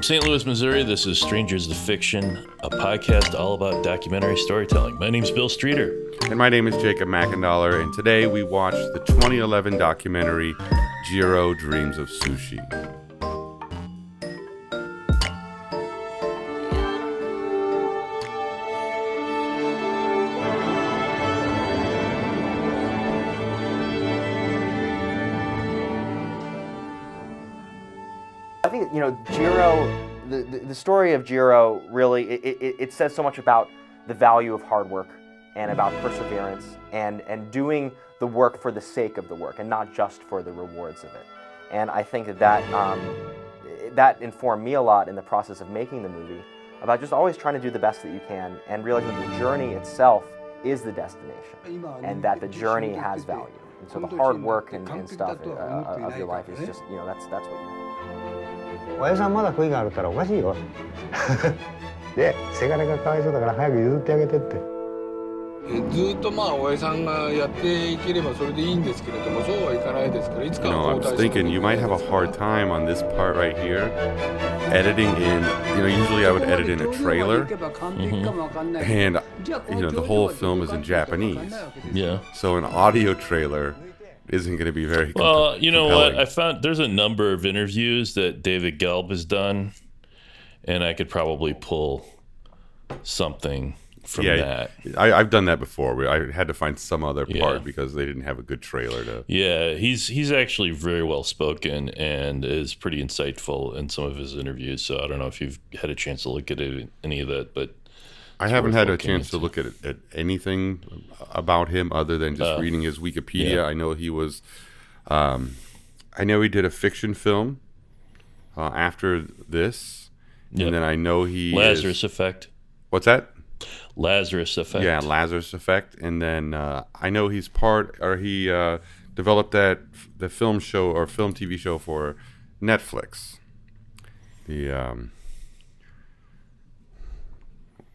From St. Louis, Missouri, this is Strangers to Fiction, a podcast all about documentary storytelling. My name's Bill Streeter. And my name is Jacob McIndoller, and today we watched the 2011 documentary, Jiro Dreams of Sushi. I think, you know, Jiro, the story of Jiro really, it says so much about the value of hard work and about perseverance and doing the work for the sake of the work and not just for the rewards of it. And I think that informed me a lot in the process of making the movie about just always trying to do the best that you can and realizing that the journey itself is the destination and that the journey has value. And so the hard work and stuff of your life is just, you know, that's what you do. 親父さんまだ悔いがあるからおかしいよ。 で、 I was thinking you might have a hard time on this part right here, editing in, you know, usually I would edit in a trailer, mm-hmm. and, you know, the whole film is in Japanese. Yeah. So an audio trailer isn't going to be very compelling. Well, you know what? I found there's a number of interviews that David Gelb has done, and I could probably pull something from that. I've done that before. I had to find some other part because they didn't have a good trailer to. Yeah, he's actually very well spoken and is pretty insightful in some of his interviews. So I don't know if you've had a chance to look at it, any of that, but. I haven't had a chance to look at anything about him other than just reading his Wikipedia. Yeah. I know he was, I know he did a fiction film after this, and then I know he Lazarus Effect. What's that? Lazarus Effect. Yeah, Lazarus Effect, and then I know he's he developed the film show or film TV show for Netflix. The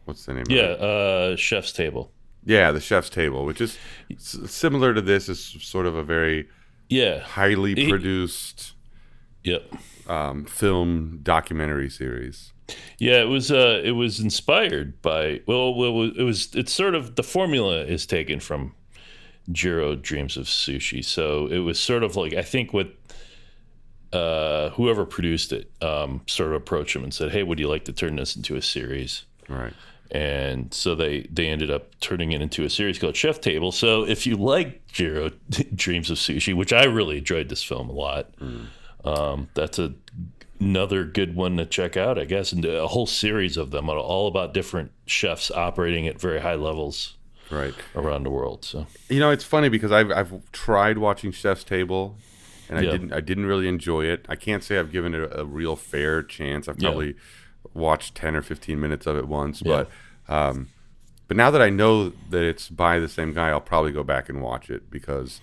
what's the name of it? Chef's Table. Yeah, the Chef's Table, which is similar to this, is sort of a very highly produced film documentary series. Yeah, it was inspired by it's sort of the formula is taken from Jiro Dreams of Sushi. So it was sort of like I think what whoever produced it sort of approached him and said, "Hey, would you like to turn this into a series?" Right. And so they ended up turning it into a series called Chef Table. So if you like Jiro Dreams of Sushi, which I really enjoyed this film a lot, that's another good one to check out, I guess. And a whole series of them, all about different chefs operating at very high levels around the world. So you know, it's funny because I've tried watching Chef's Table, and I didn't really enjoy it. I can't say I've given it a real fair chance. I've probably watched 10 or 15 minutes of it once, but now that I know that it's by the same guy, I'll probably go back and watch it because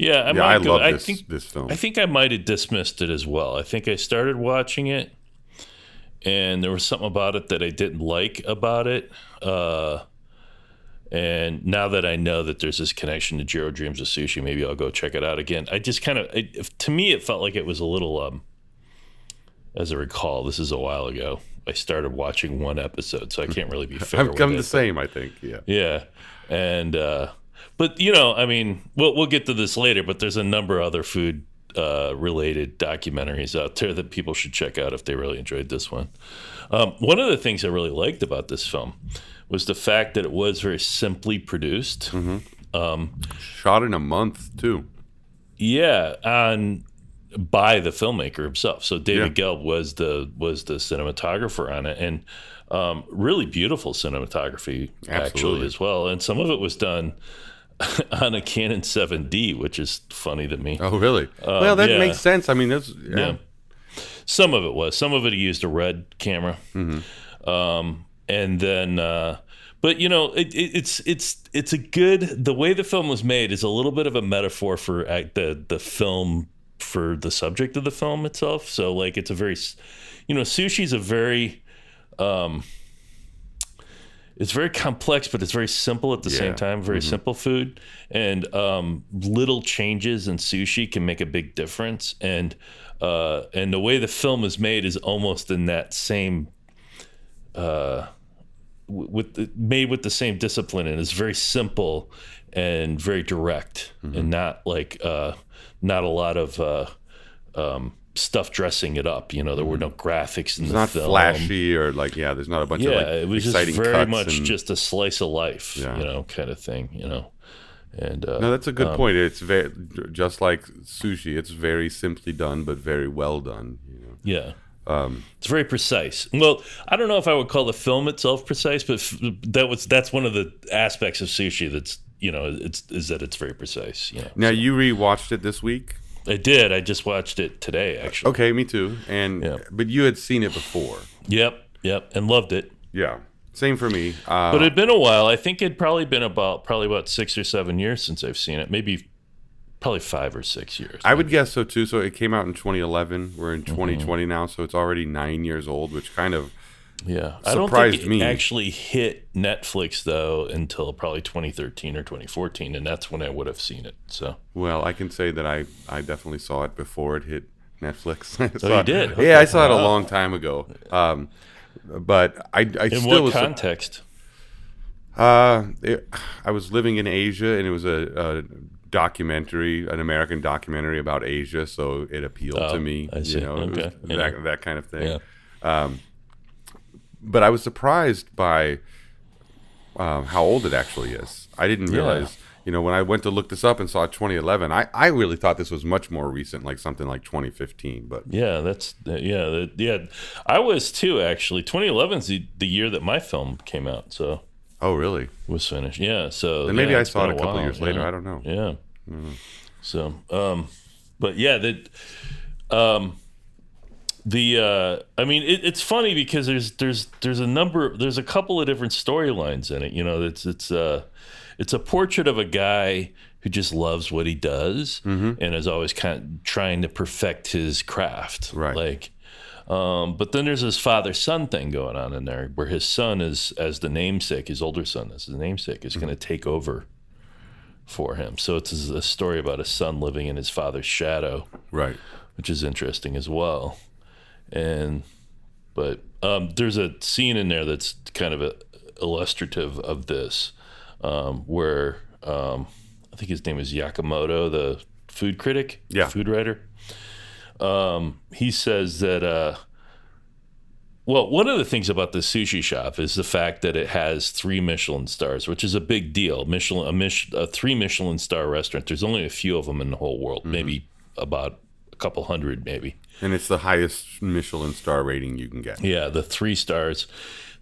I love this film. I think I might have dismissed it as well. I think I started watching it, and there was something about it that I didn't like about it. And now that I know that there's this connection to Jiro Dreams of Sushi, maybe I'll go check it out again. I just kind of, to me, it felt like it was a little. As I recall, this is a while ago. I started watching one episode, so I can't really be fair. I've come the same, I think. Yeah. Yeah, and but you know, I mean, we'll get to this later. But there's a number of other food related documentaries out there that people should check out if they really enjoyed this one. One of the things I really liked about this film was the fact that it was very simply produced, shot in a month too. Yeah, on. By the filmmaker himself. So David Gelb was the cinematographer on it, and really beautiful cinematography actually as well. And some of it was done on a Canon 7D, which is funny to me. Oh, really? Well, that makes sense. I mean, that's Some of it was. Some of it used a Red camera, and then. But you know, it's a good. The way the film was made is a little bit of a metaphor for the film. For the subject of the film itself. So like it's a very, you know, sushi's a very It's very complex, but it's very simple at the same time. Very simple food, and little changes in sushi can make a big difference. And the way the film is made is almost in that same, made with the same discipline, and it's very simple and very direct, and not like not a lot of stuff dressing it up. You know, there were no graphics in the film. It's not flashy or like, there's not a bunch of like exciting cuts. It was just very much just a slice of life, you know, kind of thing, you know. And no, that's a good point. It's very, just like sushi, it's very simply done, but very well done, you know. Yeah. It's very precise. Well, I don't know if I would call the film itself precise, but that's one of the aspects of sushi that's, you know, is that it's very precise. You know? Now, you rewatched it this week? I did. I just watched it today, actually. Okay, me too. And but you had seen it before. Yep, and loved it. Yeah, same for me. But it'd been a while. I think it'd probably about 6 or 7 years since I've seen it. Maybe probably 5 or 6 years. I would guess so too. So it came out in 2011. We're in 2020 now, so it's already 9 years old, which kind of surprised me. I don't think it actually hit Netflix though until probably 2013 or 2014, and that's when I would have seen it. So well, I can say that I definitely saw it before it hit Netflix. You did? Okay. Yeah, I saw it a long time ago. But I in still what context? I was living in Asia, and it was a documentary, an American documentary about Asia, so it appealed to me. I see. You know, okay. That kind of thing. Yeah. But I was surprised by how old it actually is. I didn't realize, you know, when I went to look this up and saw 2011, I really thought this was much more recent, like something like 2015. But I was too, actually. 2011 is the year that my film came out, so. Oh, really? It was finished. Yeah, so. Then maybe I saw it a couple of years later. I don't know. Yeah. Mm-hmm. So, but yeah, that. I mean, it's funny because there's a couple of different storylines in it. You know, it's a portrait of a guy who just loves what he does and is always kind of trying to perfect his craft. Right. Like, but then there's this father-son thing going on in there where his son is, as the namesake, his older son as the namesake, is going to take over for him. So it's a story about a son living in his father's shadow. Right. Which is interesting as well. But there's a scene in there that's kind of illustrative of this, where I think his name is Yakamoto, the food critic, food writer. He says that, one of the things about the sushi shop is the fact that it has 3 Michelin stars, which is a big deal. A 3 Michelin star restaurant. There's only a few of them in the whole world, maybe about a couple hundred, maybe. And it's the highest Michelin star rating you can get. Yeah, the 3 stars.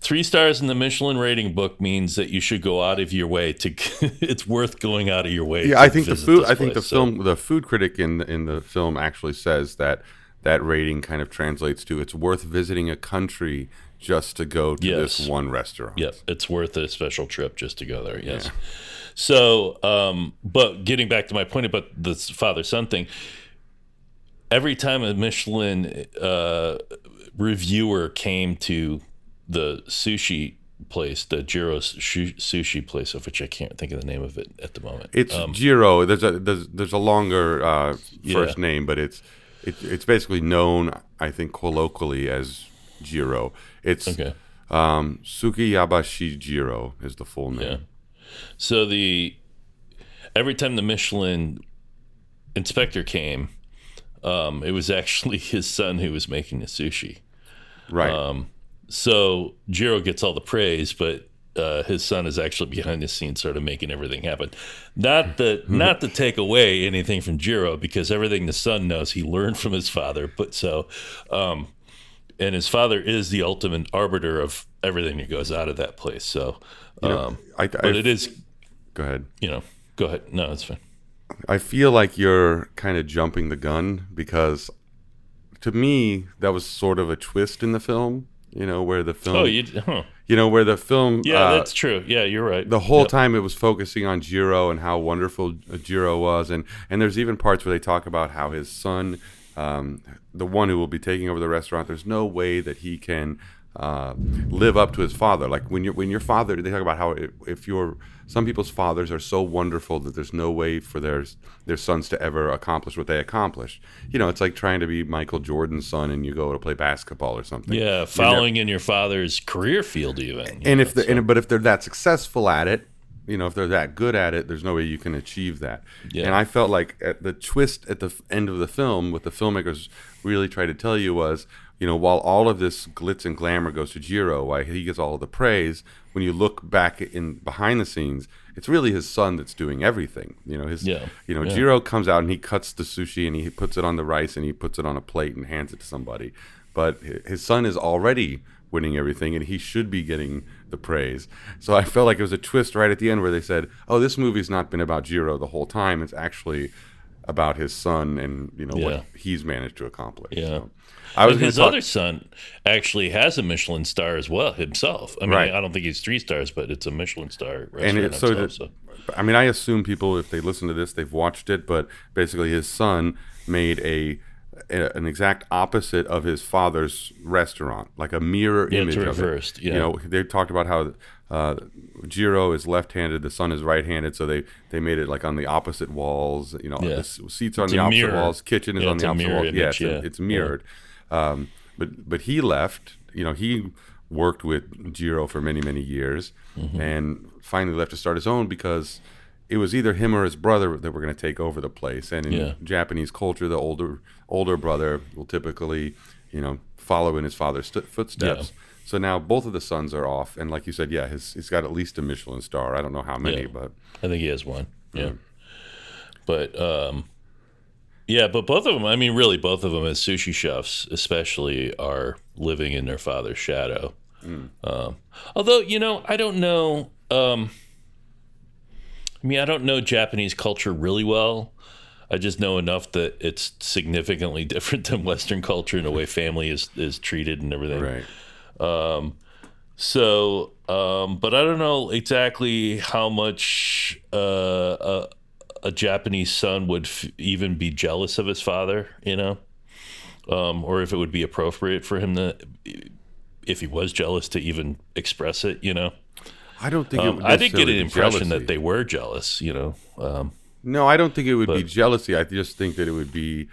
3 stars in the Michelin rating book means that you should go out of your way to. It's worth going out of your way. Yeah, the food critic in the film actually says that rating kind of translates to it's worth visiting a country just to go to this one restaurant. Yeah, it's worth a special trip just to go there. Yes. Yeah. So, but getting back to my point about the father-son thing. Every time a Michelin reviewer came to the sushi place, the Jiro sushi place, of which I can't think of the name of it at the moment. It's Jiro. There's a longer first name, but it's basically known, I think, colloquially as Jiro. It's okay. Sukiyabashi Jiro is the full name. Yeah. So every time the Michelin inspector came. It was actually his son who was making the sushi. Right. So Jiro gets all the praise, but his son is actually behind the scenes sort of making everything happen. Not to take away anything from Jiro, because everything the son knows he learned from his father. But so, and his father is the ultimate arbiter of everything that goes out of that place. So, Go ahead. You know, go ahead. No, it's fine. I feel like you're kind of jumping the gun, because to me that was sort of a twist in the film, you know, where the film that's true. Yeah, you're right. The whole time it was focusing on Jiro and how wonderful Jiro was, and there's even parts where they talk about how his son, the one who will be taking over the restaurant, there's no way that he can live up to his father. Like when your father, they talk about how if your some people's fathers are so wonderful that there's no way for their sons to ever accomplish what they accomplished. You know, it's like trying to be Michael Jordan's son and you go to play basketball or something. Yeah, following in your father's career field even. And if they're that successful at it, you know, if they're that good at it, there's no way you can achieve that. Yeah. And I felt like at the twist at the end of the film, what the filmmakers really tried to tell you was, you know, while all of this glitz and glamour goes to Jiro, why he gets all of the praise, when you look back in behind the scenes, it's really his son that's doing everything. You know, Jiro comes out and he cuts the sushi and he puts it on the rice and he puts it on a plate and hands it to somebody. But his son is already winning everything and he should be getting the praise. So I felt like it was a twist right at the end where they said, oh, this movie's not been about Jiro the whole time. It's actually about his son and, you know, what he's managed to accomplish. Yeah. So his other son actually has a Michelin star as well himself. I mean, right. I don't think he's 3 stars, but it's a Michelin star restaurant. And I mean, I assume people, if they listen to this, they've watched it, but basically his son made an exact opposite of his father's restaurant, like a mirror image of it. Yeah. You know, they talked about how Jiro is left-handed, the son is right-handed, so they made it like on the opposite walls. You know, the seats are on the opposite walls, kitchen is on the opposite walls. Yeah, it's mirrored. Yeah. But he left. You know, he worked with Jiro for many, many years, and finally left to start his own because it was either him or his brother that were going to take over the place. And in Japanese culture, the older brother will typically, you know, follow in his father's footsteps. Yeah. So now both of the sons are off, and like you said, he's got at least a Michelin star. I don't know how many, but I think he has one. Yeah, but but both of them. I mean, really, both of them as sushi chefs, especially, are living in their father's shadow. Mm. Although, you know, I don't know. I mean, I don't know Japanese culture really well. I just know enough that it's significantly different than Western culture in the way family is treated and everything. Right. But I don't know exactly how much a Japanese son would even be jealous of his father, you know, or if it would be appropriate for him to, if he was jealous, to even express it, you know. I don't think it would I did get an impression that they were jealous, you know. No, I don't think it would be jealousy. I just think that it would be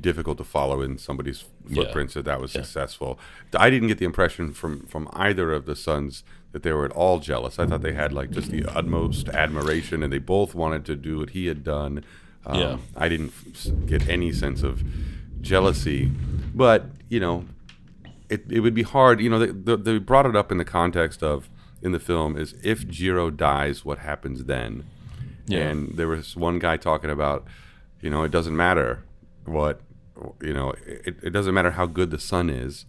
difficult to follow in somebody's footprints that was successful. I didn't get the impression from either of the sons that they were at all jealous. I thought they had like just the utmost admiration, and they both wanted to do what he had done. I didn't get any sense of jealousy, but you know, it would be hard. You know, they brought it up in the context of, in the film, is if Jiro dies, what happens then? Yeah. And there was one guy talking about, you know, it doesn't matter what, you know, it doesn't matter how good the son is.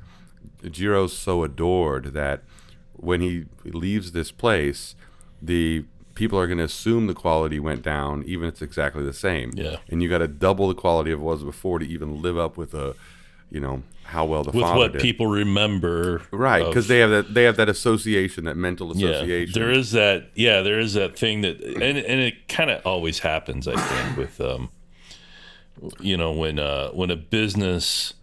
Jiro's so adored that when he leaves this place, the people are going to assume the quality went down, even if it's exactly the same. Yeah. And you got to double the quality of what was before to even live up with a, you know, how well the father did. With what people remember. Right, because they have that association, that mental association. Yeah, there is that thing that, and it kind of always happens, I think, with, you know, when a business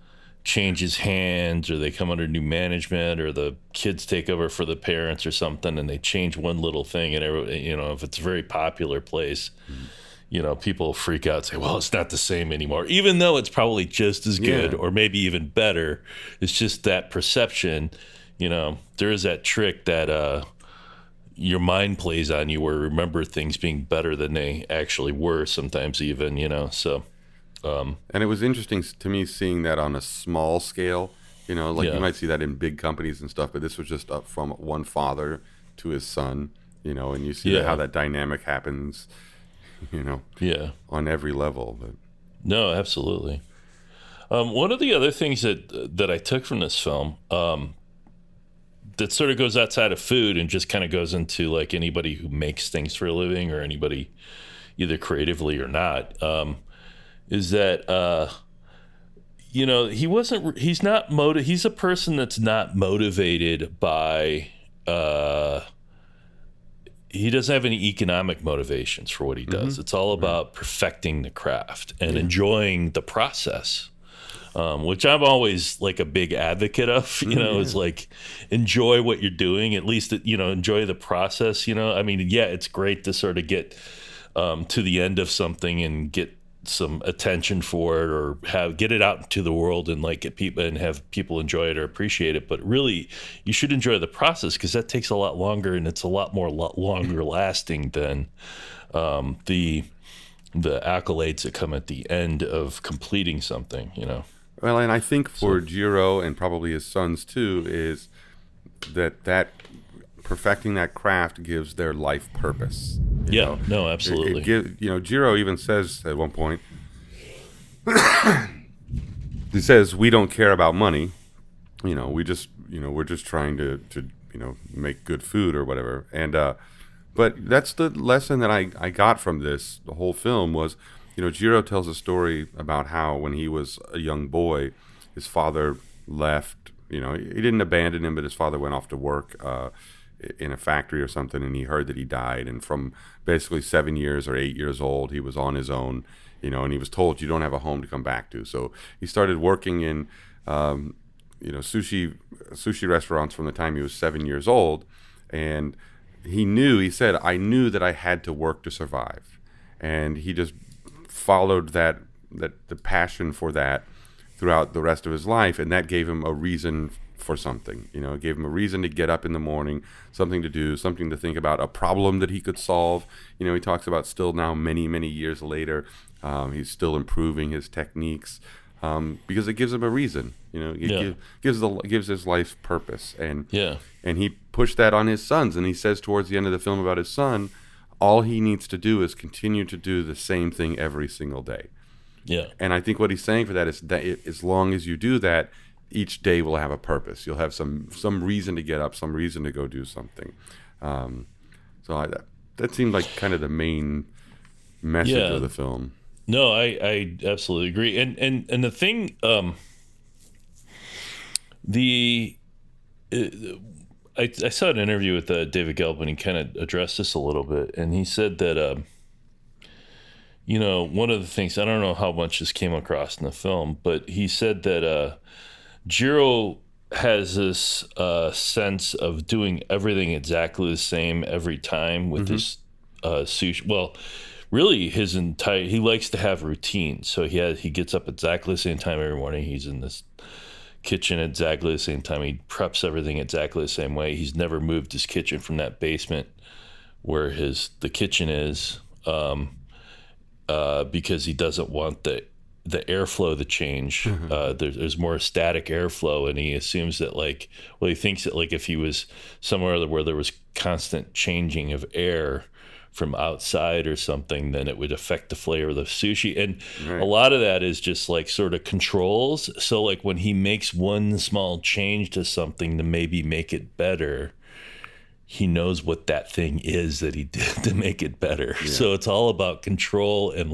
changes hands or they come under new management or the kids take over for the parents or something and they change one little thing and, you know, if it's a very popular place, you know, people freak out and say, well, it's not the same anymore, even though it's probably just as good or maybe even better. It's just that perception, you know, there is that trick that your mind plays on you where you remember things being better than they actually were sometimes even, you know, so. And it was interesting to me seeing that on a small scale, you know, like you might see that in big companies and stuff, but this was just up from one father to his son, you know, and you see how that dynamic happens, you know, on every level. But no, absolutely. One of the other things that I took from this film that sort of goes outside of food and just kind of goes into like anybody who makes things for a living or anybody either creatively or not, is that, you know, he's a person that's not motivated by, he doesn't have any economic motivations for what he does. It's all about perfecting the craft and enjoying the process. which I'm always like a big advocate of, you know, is like, enjoy what you're doing, at least, you know, enjoy the process, you know. I mean, yeah, it's great to sort of get to the end of something and get some attention for it, or have get it out to the world and like get people and have people enjoy it or appreciate it. But really, you should enjoy the process, because that takes a lot longer, and it's a lot more longer lasting than the accolades that come at the end of completing something, you know. Well, and I think for Jiro, and probably his sons too, is that perfecting that craft gives their life purpose. No, absolutely. Jiro even says at one point, he says, "We don't care about money. You know, we just, you know, we're just trying to you know, make good food or whatever." And but that's the lesson that I got from this. The whole film was, you know, Jiro tells a story about how when he was a young boy, his father left. You know, he didn't abandon him, but his father went off to work in a factory or something, and he heard that he died. And from basically 7 years or 8 years old, he was on his own, you know, and he was told, you don't have a home to come back to. So he started working in, you know, sushi restaurants from the time he was 7 years old. And he said, I knew that I had to work to survive. And he just followed that the passion for that throughout the rest of his life. And that gave him a reason for something, you know, it gave him a reason to get up in the morning, something to do, something to think about, a problem that he could solve. You know, he talks about still now many, many years later, he's still improving his techniques because it gives him a reason, you know, it gives his life purpose. And and he pushed that on his sons. And he says towards the end of the film about his son, all he needs to do is continue to do the same thing every single day. Yeah. And I think what he's saying for that is that as long as you do that, each day will have a purpose. You'll have some reason to get up, some reason to go do something. So that seemed like kind of the main message of the film. No, I absolutely agree. And the thing, I saw an interview with David Gelb, and he kind of addressed this a little bit, and he said that, you know, one of the things, I don't know how much this came across in the film, but he said that Jiro has this sense of doing everything exactly the same every time with his sushi. Well, really, he likes to have routines. So he gets up exactly the same time every morning. He's in this kitchen exactly the same time. He preps everything exactly the same way. He's never moved his kitchen from that basement where the kitchen is, because he doesn't want the airflow to change. There's more static airflow, and he assumes that he thinks that if he was somewhere where there was constant changing of air from outside or something, then it would affect the flavor of the sushi. And a lot of that is just sort of controls. So when he makes one small change to something to maybe make it better, he knows what that thing is that he did to make it better. Yeah. So it's all about control and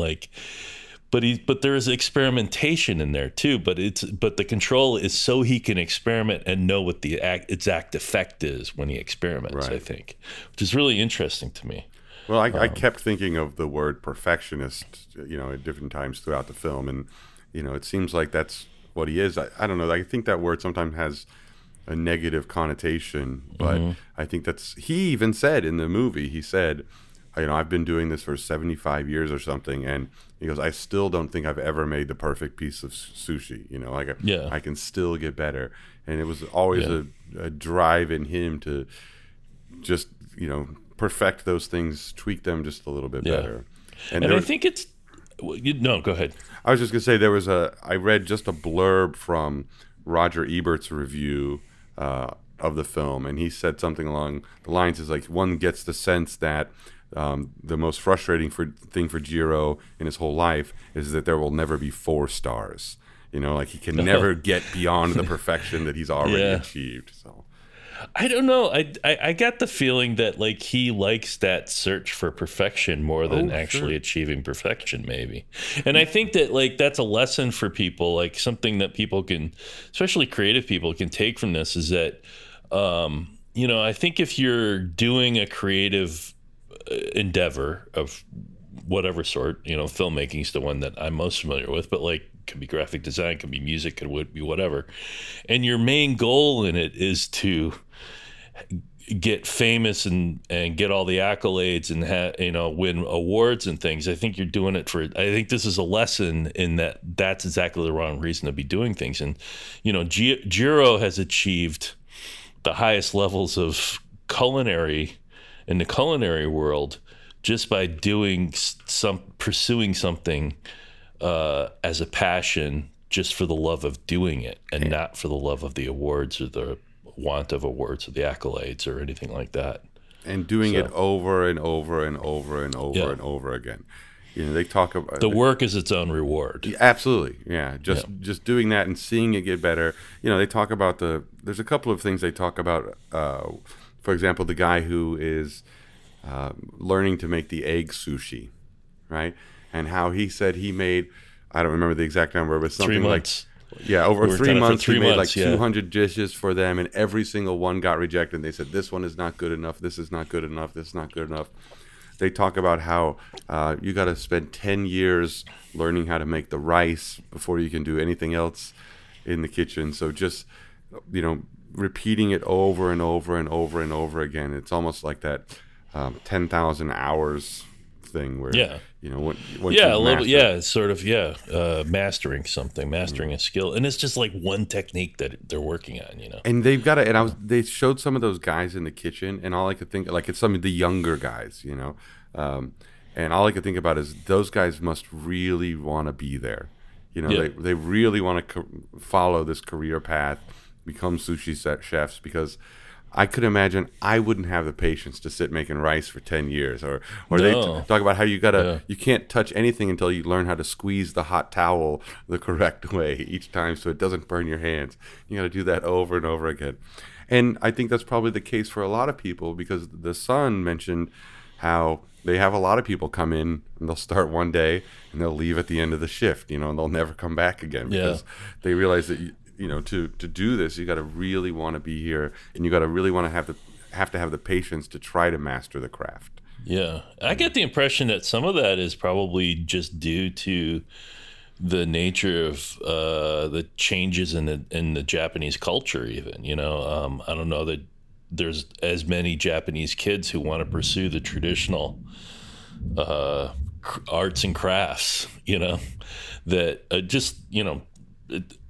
but there is experimentation in there too. But the control is so he can experiment and know what the exact effect is when he experiments. Right. I think, which is really interesting to me. Well, I kept thinking of the word perfectionist, you know, at different times throughout the film, and you know, it seems like that's what he is. I don't know. I think that word sometimes has a negative connotation, but I think that's he even said in the movie. He said, you know, I've been doing this for 75 years or something, and he goes, I still don't think I've ever made the perfect piece of sushi. You know, I can still get better. And it was always a drive in him to just, you know, perfect those things, tweak them just a little bit better. And I think it's... No, go ahead. I was just going to say, I read just a blurb from Roger Ebert's review of the film, and he said something along the lines is one gets the sense that the most frustrating thing for Jiro in his whole life is that there will never be 4 stars. You know, he can never get beyond the perfection that he's already achieved. So I don't know. I got the feeling that he likes that search for perfection more than achieving perfection, maybe. And I think that that's a lesson for people, something that people can, especially creative people, can take from this is that, you know, I think if you're doing a creative endeavor of whatever sort, you know, filmmaking's the one that I'm most familiar with, but can be graphic design, can be music, can be whatever. And your main goal in it is to get famous and get all the accolades and win awards and things. I think you're doing it for, I think this is a lesson in that that's exactly the wrong reason to be doing things. And, you know, Jiro has achieved the highest levels of culinary in the culinary world just by pursuing something as a passion, just for the love of doing it and not for the love of the awards or the want of awards or the accolades or anything like that, and doing it over and over and over and over and over again. You know, they talk about the work is its own reward. Yeah, absolutely, yeah. Just doing that and seeing it get better. You know, they talk about there's a couple of things they talk about. For example, the guy who is learning to make the egg sushi, right? And how he said he made, I don't remember the exact number, but something like. Yeah, over 3 months, we made like 200 dishes for them, and every single one got rejected. And they said, this one is not good enough, this is not good enough, this is not good enough. They talk about how you got to spend 10 years learning how to make the rice before you can do anything else in the kitchen. So just, you know, repeating it over and over and over and over again. It's almost like that 10,000 hours thing where you know what a little mastering a skill, and it's just like one technique that they're working on, you know. And they've got it, and they showed some of those guys in the kitchen, and all I could think, like, it's some of the younger guys, you know, and all I could think about is those guys must really want to be there, you know. They really want to follow this career path, become sushi chefs, because I could imagine I wouldn't have the patience to sit making rice for 10 years. Or no. They talk about how you can't touch anything until you learn how to squeeze the hot towel the correct way each time so it doesn't burn your hands. You got to do that over and over again. And I think that's probably the case for a lot of people, because The Sun mentioned how they have a lot of people come in and they'll start one day and they'll leave at the end of the shift, you know, and they'll never come back again because they realize that you know, to do this, you got to really want to be here, and you got to really want to have the patience to try to master the craft. Yeah, I get the impression that some of that is probably just due to the nature of the changes in the Japanese culture. Even, you know, I don't know that there's as many Japanese kids who want to pursue the traditional arts and crafts. You know, that just, you know.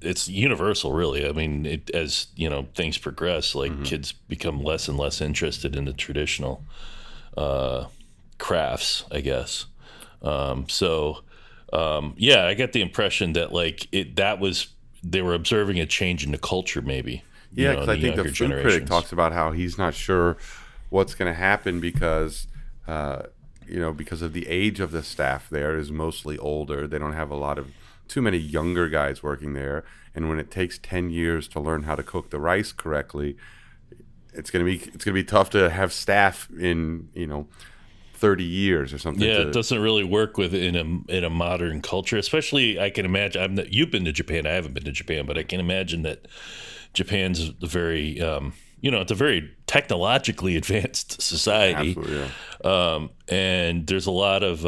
It's universal, really. I mean, as you know, things progress, like kids become less and less interested in the traditional crafts, I guess. So, I get the impression that like they were observing a change in the culture, maybe. Yeah, because I think the food critic talks about how he's not sure what's going to happen because of the age of the staff there is mostly older. They don't have a lot of too many younger guys working there, and when it takes 10 years to learn how to cook the rice correctly, it's going to be tough to have staff in, you know, 30 years or something. Yeah, it doesn't really work in a modern culture, especially. I can imagine you've been to Japan. I haven't been to Japan, but I can imagine that Japan's very you know, it's a very technologically advanced society. Absolutely, yeah. And there's a lot of...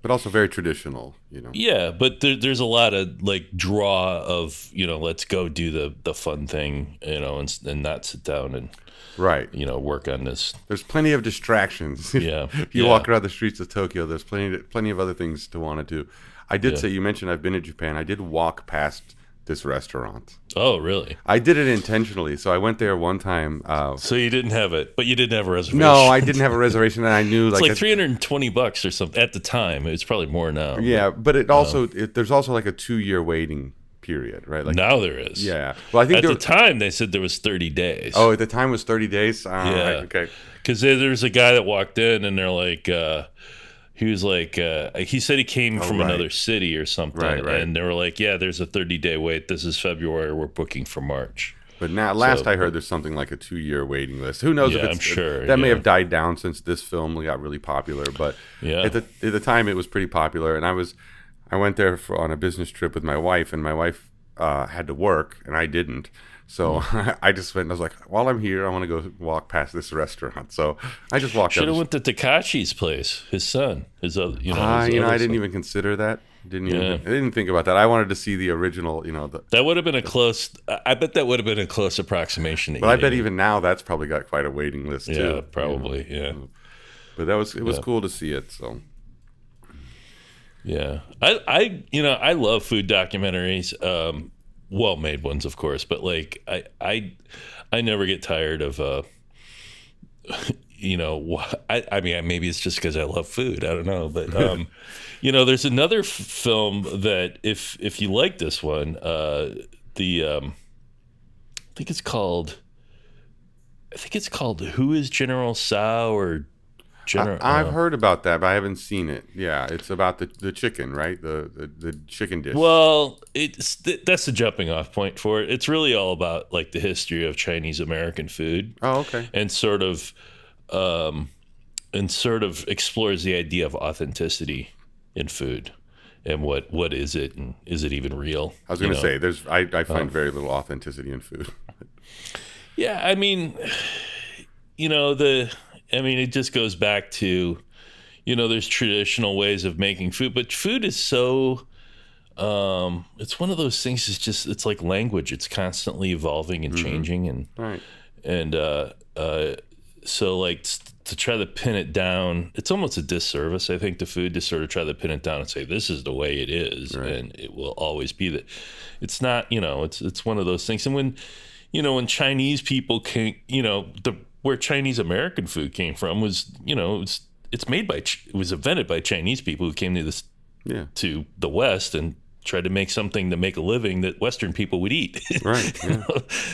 but also very traditional, you know. Yeah, but there's a lot of, like, draw of, you know, let's go do the fun thing, you know, and not sit down and, right, you know, work on this. There's plenty of distractions. Yeah. If you walk around the streets of Tokyo, there's plenty of other things to want to do. I did say, you mentioned I've been to Japan. I did walk past this restaurant. Oh, really? I did it intentionally. So I went there one time. So you didn't have it, but you didn't have a reservation. No, I didn't have a reservation, and I knew it's like $320 or something at the time. It's probably more now. Yeah, but it also there's also like a 2-year waiting period, right? Like now there is. Yeah. Well, I think at the time they said there was 30 days. Oh, at the time it was 30 days. Okay. Because there's a guy that walked in, and they're like. He was like, he said he came from another city or something, right. And they were like, yeah, there's a 30-day wait. This is February. We're booking for March. But now, I heard there's something like a 2-year waiting list. Who knows? Yeah, I'm sure. That may have died down since this film got really popular, but at the time it was pretty popular. And I went there on a business trip with my wife, and my wife had to work, and I didn't. So I just went and I was like, while I'm here, I want to go walk past this restaurant. So I just walked up. Should have went to Takashi's place, his son. His other son. I didn't even consider that. I didn't think about that. I wanted to see the original. You know, that would have been a close. I bet that would have been a close approximation. But I bet even now that's probably got quite a waiting list too. Yeah, probably. You know? Yeah. But it was cool to see it. So. Yeah, I love food documentaries. Well-made ones, of course, but like I never get tired of. Maybe it's just because I love food. I don't know, but there's another film that if you like this one, I think it's called Who is General Tso or General? I've heard about that, but I haven't seen it. Yeah, it's about the chicken, right? The chicken dish. Well, that's the jumping off point for it. It's really all about like the history of Chinese American food. Oh, okay. And sort of explores the idea of authenticity in food and what is it and is it even real? I was going to say I find very little authenticity in food. Yeah, I mean, it just goes back to, there's traditional ways of making food, but food is so, it's one of those things. It's like language. It's constantly evolving and changing, and right. And so like to try to pin it down, it's almost a disservice, I think, to food to sort of try to pin it down and say this is the way it is, right. And it will always be that. It's not, it's one of those things. And when, when Chinese people came, where Chinese American food came from was, it was invented by Chinese people who came to the West and tried to make something to make a living that Western people would eat. Right. Yeah.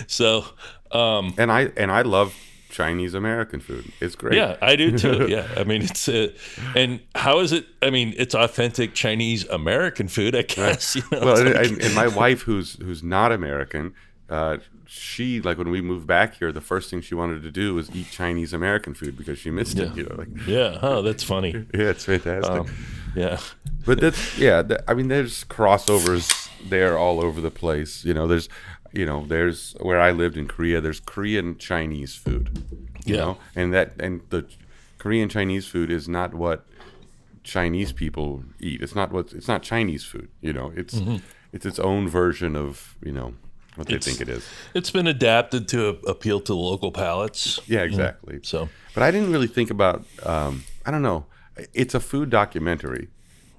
So, and I love Chinese American food. It's great. Yeah, I do too. Yeah. I mean, it's and how is it? I mean, it's authentic Chinese American food, I guess. Right. And my wife, who's not American, she, like, when we moved back here, the first thing she wanted to do was eat Chinese American food because she missed it. Oh, that's funny. Yeah, it's fantastic. Yeah, but that's there's crossovers there all over the place. There's where I lived in Korea. There's Korean Chinese food. And the Korean Chinese food is not what Chinese people eat. It's not Chinese food. It's its own version of what they think it is. It's been adapted to appeal to local palates. Yeah, exactly. So, but I didn't really think about. I don't know. It's a food documentary.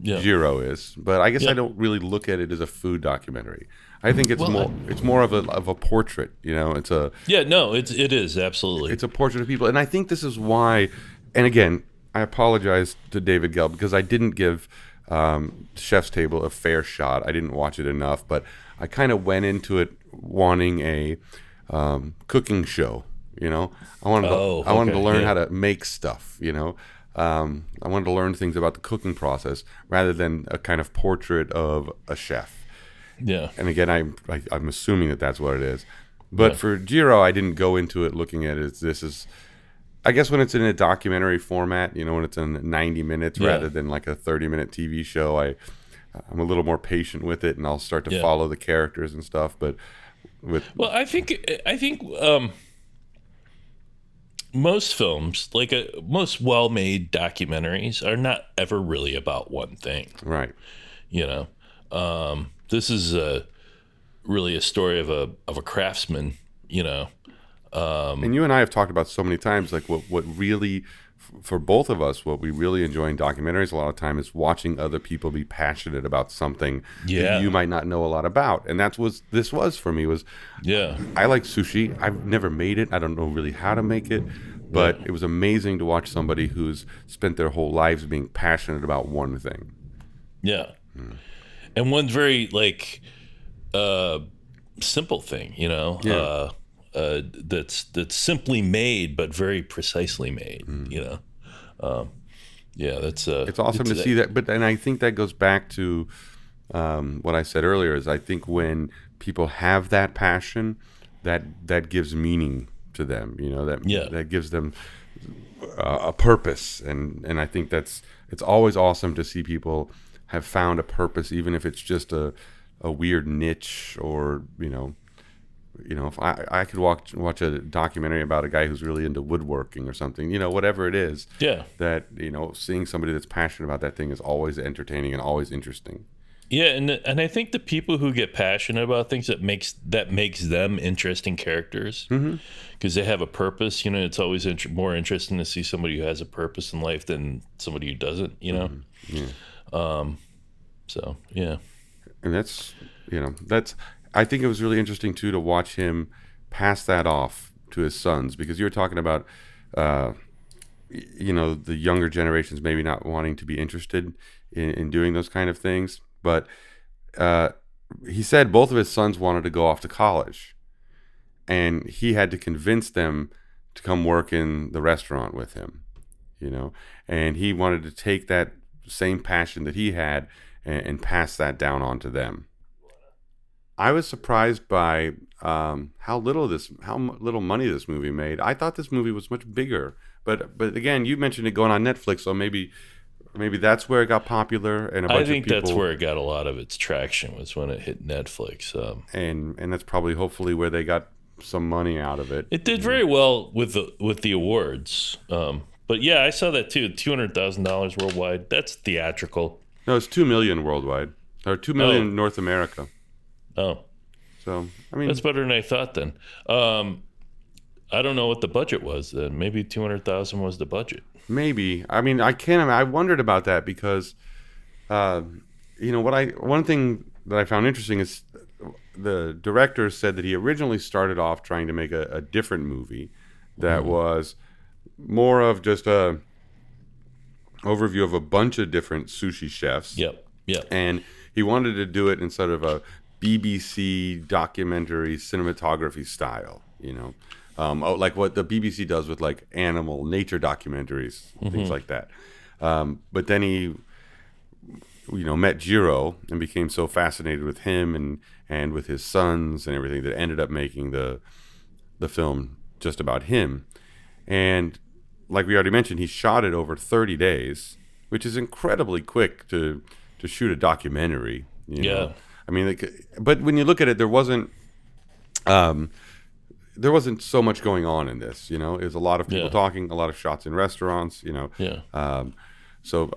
Yeah. Jiro is, but I guess I don't really look at it as a food documentary. I think it's more of a portrait. It's a it is absolutely. It's a portrait of people, and I think this is why. And again, I apologize to David Gelb because I didn't give Chef's Table a fair shot. I didn't watch it enough, but I kind of went into it wanting a cooking show. I wanted to learn how to make stuff. I wanted to learn things about the cooking process rather than a kind of portrait of a chef. Yeah. And again, I'm assuming that's what it is. But for Jiro, I didn't go into it looking at it as this is. I guess when it's in a documentary format, when it's in 90 minutes rather than like a 30-minute TV show, I'm a little more patient with it, and I'll start to follow the characters and stuff. But I think most films, like most well-made documentaries, are not ever really about one thing, right? This is really a story of a craftsman, and you and I have talked about so many times, like what really, for both of us, what we really enjoy in documentaries a lot of time is watching other people be passionate about something that you might not know a lot about. And that's what this was for me. I like sushi. I've never made it. I don't know really how to make it, but it was amazing to watch somebody who's spent their whole lives being passionate about one thing. Yeah. And one very simple thing, that's simply made but very precisely made. That's it's awesome to see that. But and I think that goes back to what I said earlier is I think when people have that passion, that gives meaning to them. That gives them a purpose, and I think it's always awesome to see people have found a purpose, even if it's just a weird niche or if I could watch a documentary about a guy who's really into woodworking or something, whatever it is, that seeing somebody that's passionate about that thing is always entertaining and always interesting. Yeah, and I think the people who get passionate about things, that makes them interesting characters because they have a purpose. You know, it's always more interesting to see somebody who has a purpose in life than somebody who doesn't. You know, so yeah, and that's. I think it was really interesting too to watch him pass that off to his sons because you were talking about, you know, the younger generations maybe not wanting to be interested in doing those kind of things. But he said both of his sons wanted to go off to college, and he had to convince them to come work in the restaurant with him, you know. And he wanted to take that same passion that he had and pass that down onto them. I was surprised by how little money this movie made. I thought this movie was much bigger, but again, you mentioned it going on Netflix, so maybe that's where it got popular, and I think that's where it got a lot of its traction was when it hit Netflix. And that's probably hopefully where they got some money out of it. It did very well with the awards, but yeah, I saw that too. $200,000 worldwide. That's theatrical. No, it's 2 million worldwide or 2 million in North America. Oh, so I mean that's better than I thought. Then I don't know what the budget was. Then maybe 200,000 was the budget. Maybe. I mean, I wondered about that because, you know, one thing that I found interesting is the director said that he originally started off trying to make a different movie that was more of just a overview of a bunch of different sushi chefs. Yep. And he wanted to do it in sort of a BBC documentary cinematography style, you know. Like what the BBC does with like animal nature documentaries, things like that. But then he, you know, met Jiro and became so fascinated with him and with his sons and everything that ended up making the film just about him. And like we already mentioned, he shot it over 30 days, which is incredibly quick to shoot a documentary. You know? I mean, but when you look at it, there wasn't so much going on in this, you know. It was a lot of people talking, a lot of shots in restaurants, you know. Yeah. So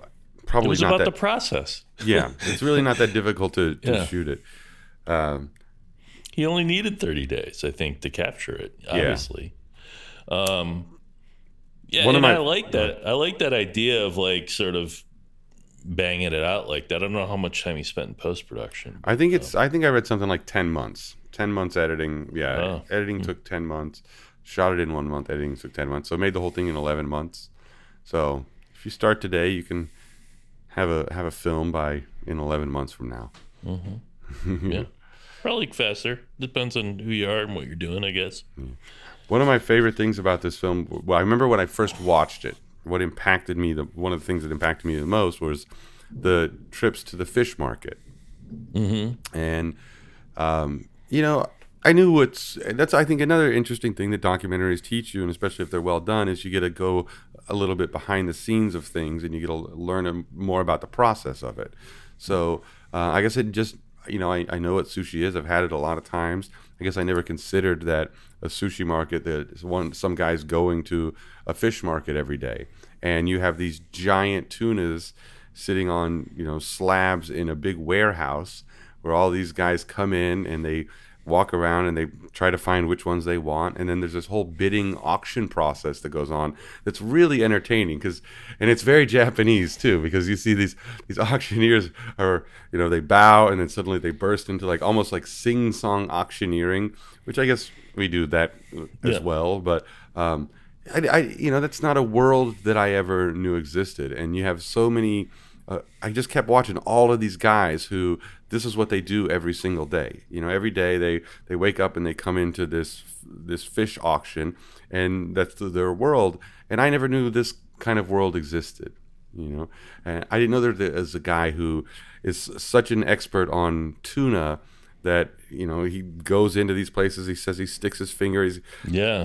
probably not about the process. Yeah, it's really not that difficult to shoot it. He only needed 30 days, I think, to capture it. Obviously. Yeah. I like that. I like that idea of like sort of banging it out like that. I don't know how much time he spent in post production. I think I think I read something like 10 months. 10 months editing. Yeah. Oh. Editing took 10 months. Shot it in 1 month. Editing took 10 months. So made the whole thing in 11 months. So if you start today, you can have a film in 11 months from now. Mm-hmm. Yeah. Probably faster. Depends on who you are and what you're doing, I guess. One of my favorite things about this film, well, I remember when I first watched it, what impacted me, one of the things that impacted me the most was the trips to the fish market. Mm-hmm. And, you know, I knew I think another interesting thing that documentaries teach you, and especially if they're well done, is you get to go a little bit behind the scenes of things and you get to learn more about the process of it. So I guess it just, you know, I know what sushi is. I've had it a lot of times. I guess I never considered that a sushi market, some guy's going to a fish market every day. And you have these giant tunas sitting on, you know, slabs in a big warehouse where all these guys come in and they walk around and they try to find which ones they want. And then there's this whole bidding auction process that goes on that's really entertaining and it's very Japanese too, because you see these auctioneers are, you know, they bow and then suddenly they burst into like almost like sing-song auctioneering, which I guess we do that as well. But I you know, that's not a world that I ever knew existed. And you have so many... I just kept watching all of these guys who this is what they do every single day. You know, every day they wake up and they come into this fish auction, and that's their world. And I never knew this kind of world existed, you know. And I didn't know there was a guy who is such an expert on tuna that, you know, he goes into these places. He says he sticks his finger. He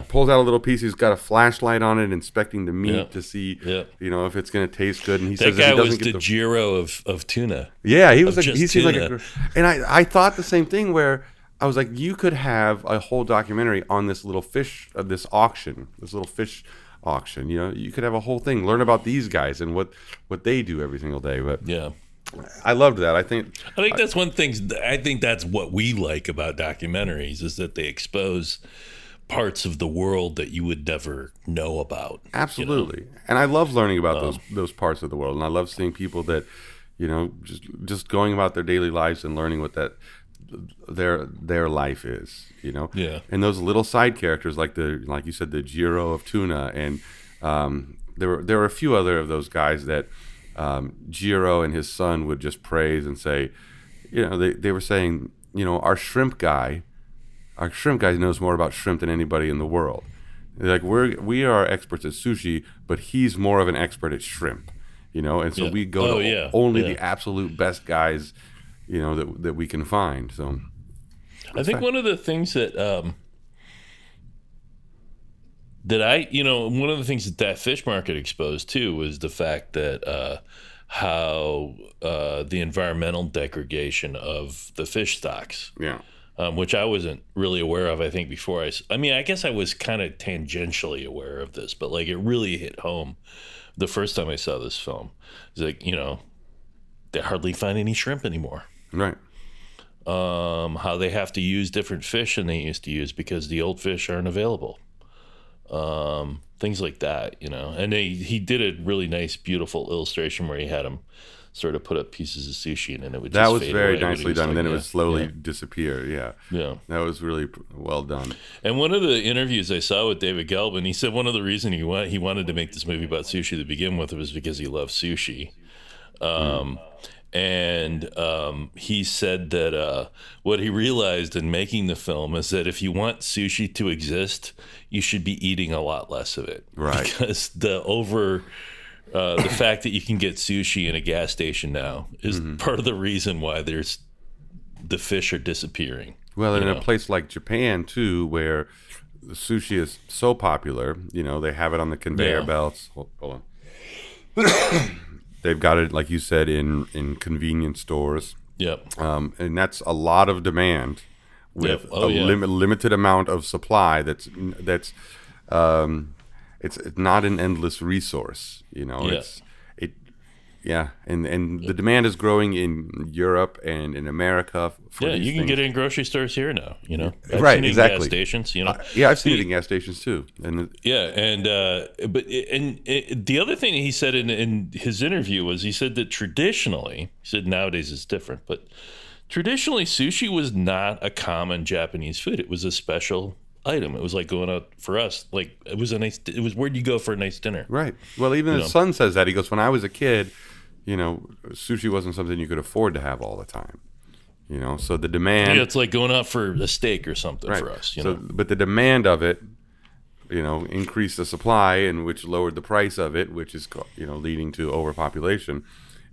pulls out a little piece. He's got a flashlight on it, inspecting the meat to see, you know, if it's going to taste good. And he says that guy was the Jiro of tuna. Yeah, he was like he seemed like a. And I thought the same thing where I was like, you could have a whole documentary on this little fish of this little fish auction. You know, you could have a whole thing, learn about these guys and what they do every single day. But I loved that. I think that's one thing. I think that's what we like about documentaries, is that they expose parts of the world that you would never know about. Absolutely. You know? And I love learning about those parts of the world. And I love seeing people that, you know, just going about their daily lives and learning what that their life is, you know. Yeah. And those little side characters, like you said, the Jiro of Tuna, and there were a few other of those guys that Jiro and his son would just praise and say, you know, they were saying, you know, our shrimp guy knows more about shrimp than anybody in the world. They're like, we are experts at sushi, but he's more of an expert at shrimp, you know. And so we go to only the absolute best guys, you know, that we can find. So I think one of the things that one of the things that fish market exposed too was the fact that how the environmental degradation of the fish stocks. Yeah. Which I wasn't really aware of, I think, before. I mean, I guess I was kind of tangentially aware of this, but like it really hit home the first time I saw this film. It's like, you know, they hardly find any shrimp anymore. Right. How they have to use different fish than they used to use because the old fish aren't available. Things like that, you know. And he did a really nice, beautiful illustration where he had them sort of put up pieces of sushi, and then it would just fade away. That was very nicely done, and then it would slowly disappear. Yeah. That was really well done. And one of the interviews I saw with David Gelb, and he said one of the reasons he wanted to make this movie about sushi to begin with was because he loved sushi. And he said that what he realized in making the film is that if you want sushi to exist, you should be eating a lot less of it. Right. Because the fact that you can get sushi in a gas station now is part of the reason why the fish are disappearing. Well, in a place like Japan, too, where sushi is so popular, you know, they have it on the conveyor belts. Hold on. They've got it, like you said, in convenience stores. Yep. And that's a lot of demand with limited amount of supply that's it's not an endless resource, you know. Yeah. And the demand is growing in Europe and in America. You can get it in grocery stores here now, you know. I've seen it in gas stations, you know. I've seen it in gas stations too. And the other thing that he said in his interview was he said that traditionally, he said nowadays it's different, but traditionally sushi was not a common Japanese food. It was a special item. It was like going out for us. Like it was where'd you go for a nice dinner? Right. Well, even his son says that. He goes, when I was a kid, you know, sushi wasn't something you could afford to have all the time. You know, so the demand. Yeah, it's like going out for a steak or something for us. You know? But the demand of it, you know, increased the supply, and which lowered the price of it, which is, you know, leading to overpopulation.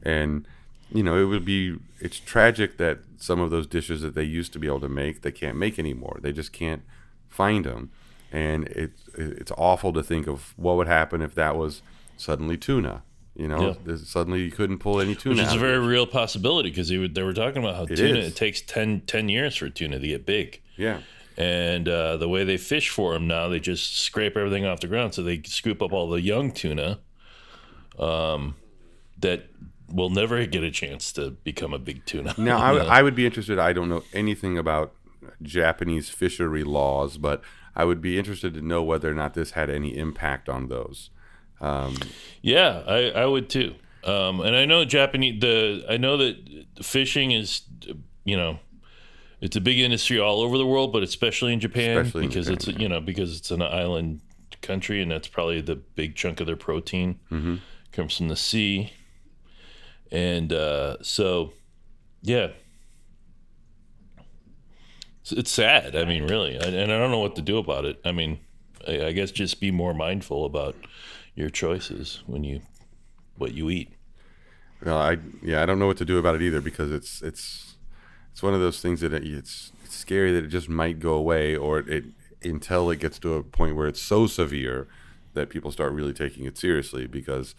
And you know, it's tragic that some of those dishes that they used to be able to make, they can't make anymore. They just can't find them, and it's awful to think of what would happen if that was suddenly tuna. You know, suddenly you couldn't pull any tuna. Which is a very real possibility, because they were talking about how it takes 10 years for tuna to get big. Yeah, and the way they fish for them now, they just scrape everything off the ground, so they scoop up all the young tuna that will never get a chance to become a big tuna. Now, I would be interested. I don't know anything about Japanese fishery laws, but I would be interested to know whether or not this had any impact on those. I would too. And I know that fishing is, you know, it's a big industry all over the world, but especially in Japan, it's, you know, because it's an island country, and that's probably the big chunk of their protein comes from the sea. And it's sad. I mean, really. And I don't know what to do about it. I mean, I guess just be more mindful about your choices when what you eat. Well, I don't know what to do about it either, because it's one of those things that it's scary that it just might go away, or it until it gets to a point where it's so severe that people start really taking it seriously, because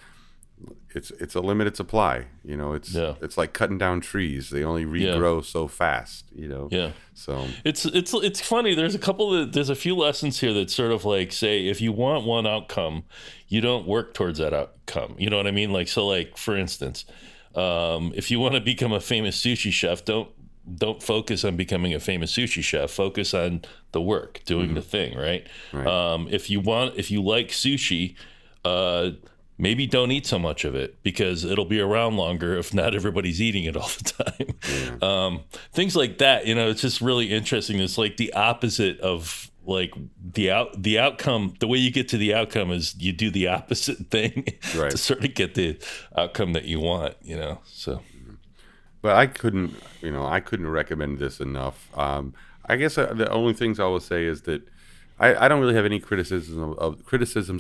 it's a limited supply, you know. It's like cutting down trees. They only regrow so fast, you know. Yeah. So it's funny. There's a few lessons here that sort of like say, if you want one outcome, you don't work towards that outcome. You know what I mean? Like, so like, for instance, If you want to become a famous sushi chef, don't focus on becoming a famous sushi chef. Focus on the work, doing the thing, right? If you like sushi, maybe don't eat so much of it, because it'll be around longer if not everybody's eating it all the time. Yeah. Things like that, it's just really interesting. It's like the opposite of like the outcome. The way you get to the outcome is you do the opposite thing to sort of get the outcome that you want, so. But I couldn't recommend this enough. I guess the only things I will say is that I don't really have any criticisms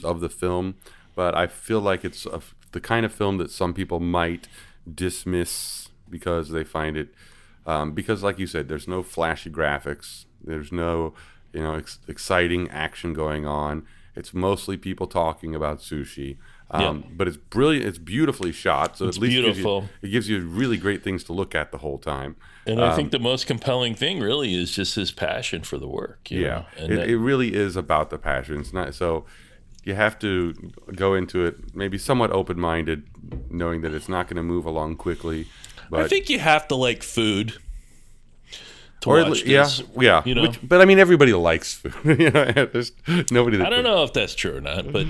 of the film, but I feel like it's the kind of film that some people might dismiss because they find it, because like you said, there's no flashy graphics, there's no exciting action going on. It's mostly people talking about sushi. But it's brilliant. It's beautifully shot. So it gives you really great things to look at the whole time. And I think the most compelling thing really is just his passion for the work. And it really is about the passion. It's not, so you have to go into it maybe somewhat open-minded, knowing that it's not going to move along quickly. But I think you have to like food. But I mean, everybody likes food. There's nobody. I don't know if that's true or not, but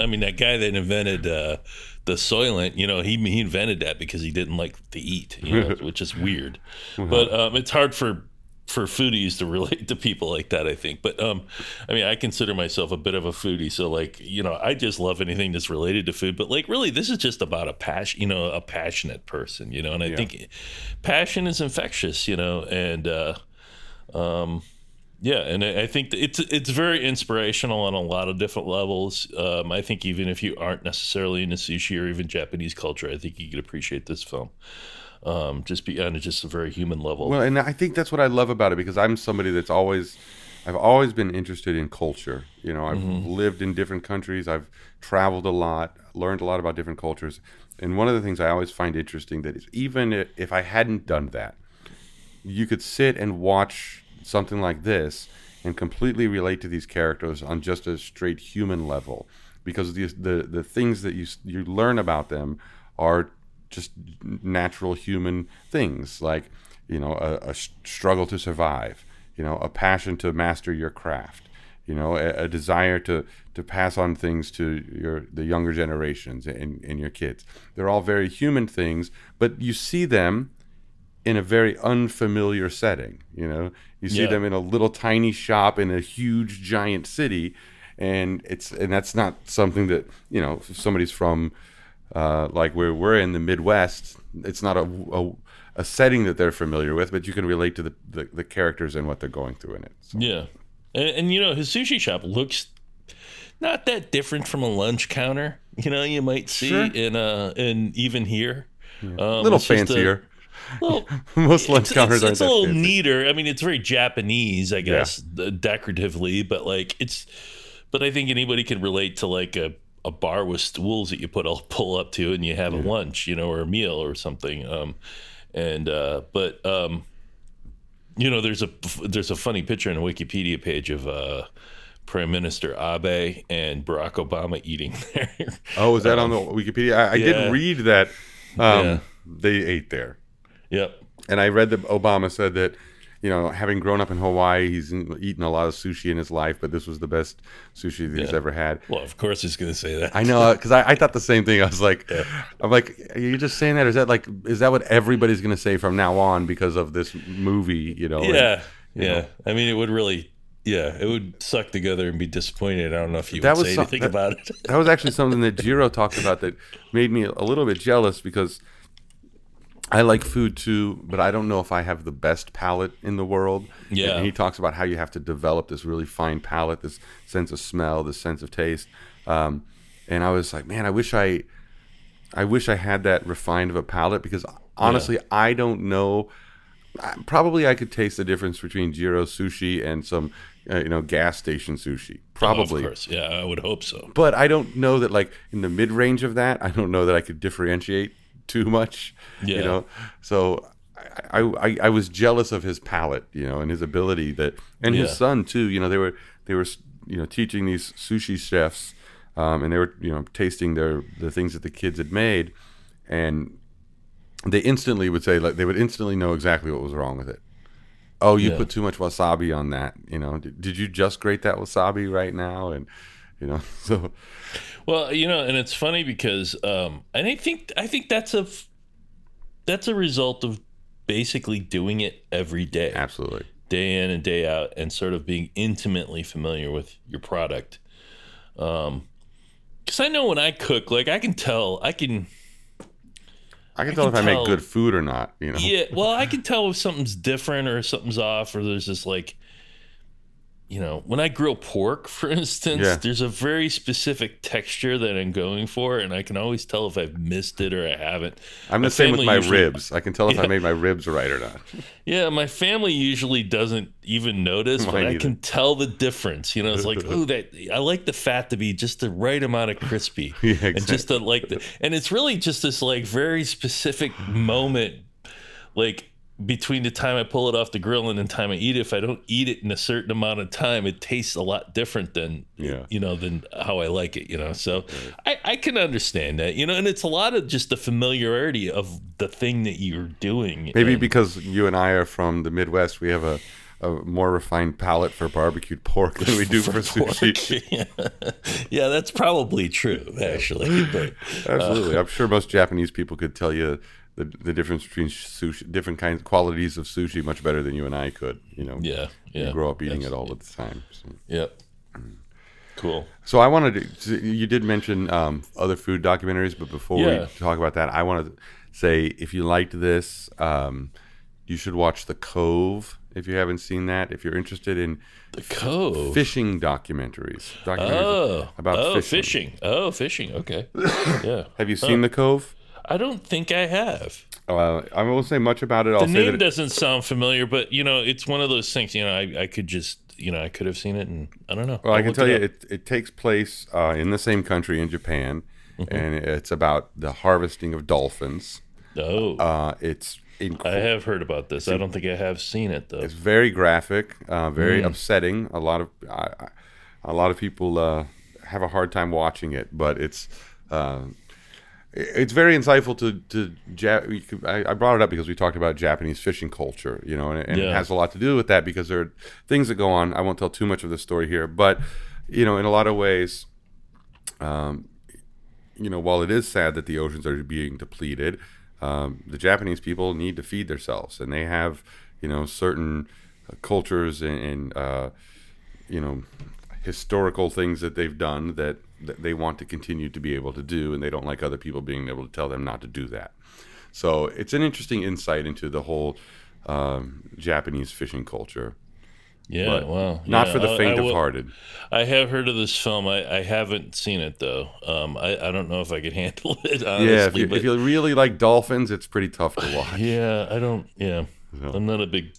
I mean, that guy that invented the Soylent, he invented that because he didn't like to eat, which is weird. But it's hard for foodies to relate to people like that, I think. But I mean, I consider myself a bit of a foodie, so like I just love anything that's related to food. But like, really, this is just about a passion, a passionate person, And I think passion is infectious, And and I think it's very inspirational on a lot of different levels. I think even if you aren't necessarily into sushi or even Japanese culture, I think you could appreciate this film. Just beyond just a very human level. Well, and I think that's what I love about it, because I'm somebody that's I've always been interested in culture. I've lived in different countries. I've traveled a lot, learned a lot about different cultures. And one of the things I always find interesting that is, even if I hadn't done that, you could sit and watch something like this and completely relate to these characters on just a straight human level, because the things that you learn about them are just natural human things, like a struggle to survive, a passion to master your craft, a desire to pass on things to the younger generations and your kids. They're all very human things, but you see them in a very unfamiliar setting. You see them in a little tiny shop in a huge giant city, and that's not something that if somebody's from like where we're in the Midwest, it's not a setting that they're familiar with, but you can relate to the characters and what they're going through in it. So. Yeah, and his sushi shop looks not that different from a lunch counter. You might see in even here, a little fancier. Well, most lunch counters are. It's a little neater. I mean, it's very Japanese, I guess, decoratively, but like it's. But I think anybody can relate to like a bar with stools that you pull up to and you have a lunch, or a meal or something. There's a funny picture in a Wikipedia page of Prime Minister Abe and Barack Obama eating there. Oh, is that on the Wikipedia? I did read that. They ate there. Yep. And I read that Obama said that, having grown up in Hawaii, he's eaten a lot of sushi in his life, but this was the best sushi that he's ever had. Well, of course he's going to say that. I know, because I thought the same thing. I was like, I'm like, are you just saying that? Or is that what everybody's going to say from now on because of this movie? You know? I mean, it would really, it would suck together and be disappointed. I don't know if you would say anything about it. That was actually something that Jiro talked about that made me a little bit jealous, because I like food too, but I don't know if I have the best palate in the world. Yeah. And he talks about how you have to develop this really fine palate, this sense of smell, this sense of taste. And I was like, man, I wish I had that refined of a palate, because honestly, I don't know. Probably I could taste the difference between Jiro sushi and some, gas station sushi. Probably. Oh, of course. Yeah, I would hope so. But I don't know that, like, in the mid-range of that, I don't know that I could differentiate too much, So I was jealous of his palate, and his ability and his son too. They were teaching these sushi chefs, and they were tasting the things that the kids had made, and they instantly would say, like, they would instantly know exactly what was wrong with it. Oh, you put too much wasabi on that. You know, did you just grate that wasabi right now? And, you know, so. Well, you know, and it's funny because, and I think that's a result of basically doing it every day. Absolutely. Day in and day out, and sort of being intimately familiar with your product. Because I know when I cook, like, I can tell if I make good food or not, you know? Yeah, well, I can tell if something's different or something's off, or there's this, like, you know, when I grill pork, for instance, there's a very specific texture that I'm going for, and I can always tell if I've missed it or I haven't. I'm the same with my ribs. I can tell if I made my ribs right or not. Yeah, my family usually doesn't even notice, but I can tell the difference. You know, it's like, ooh, that I like the fat to be just the right amount of crispy. Yeah, exactly. And just and it's really just this, like, very specific moment, like, between the time I pull it off the grill and the time I eat it. If I don't eat it in a certain amount of time, it tastes a lot different than, you know, than how I like it, you know? So I can understand that, you know, and it's a lot of just the familiarity of the thing that you're doing. Maybe because you and I are from the Midwest, we have a more refined palate for barbecued pork than we do for sushi. Yeah, that's probably true, actually. But, absolutely. I'm sure most Japanese people could tell you the difference between sushi, different kinds, qualities of sushi, much better than you and I could, you know. You grow up eating it all of the time. So. Yep. Cool. So I wanted to, you did mention other food documentaries, but before we talk about that, I want to say, if you liked this, you should watch The Cove if you haven't seen that. If you're interested in The Cove, fishing documentaries about fishing. Oh, fishing. Okay. Yeah. Have you seen The Cove? I don't think I have. I won't say much about it. The name doesn't sound familiar, but, you know, it's one of those things, you know, I could have seen it, and I don't know. Well, I can tell you it takes place in the same country, in Japan, and it's about the harvesting of dolphins. Oh. It's incredible. I have heard about this. I don't think I have seen it, though. It's very graphic, very upsetting. A lot of people have a hard time watching it, but it's very insightful I brought it up because we talked about Japanese fishing culture, you know, and it has a lot to do with that, because there are things that go on. I won't tell too much of the story here, but, you know, in a lot of ways, you know, while it is sad that the oceans are being depleted, the Japanese people need to feed themselves, and they have, you know, certain cultures and you know, historical things that they've done that they want to continue to be able to do, and they don't like other people being able to tell them not to do that. So it's an interesting insight into the whole Japanese fishing culture. Yeah, but wow. Not for the faint of hearted. I have heard of this film. I haven't seen it, though. I don't know if I could handle it, honestly. Yeah, if you really like dolphins, it's pretty tough to watch. Yeah, I'm not a big...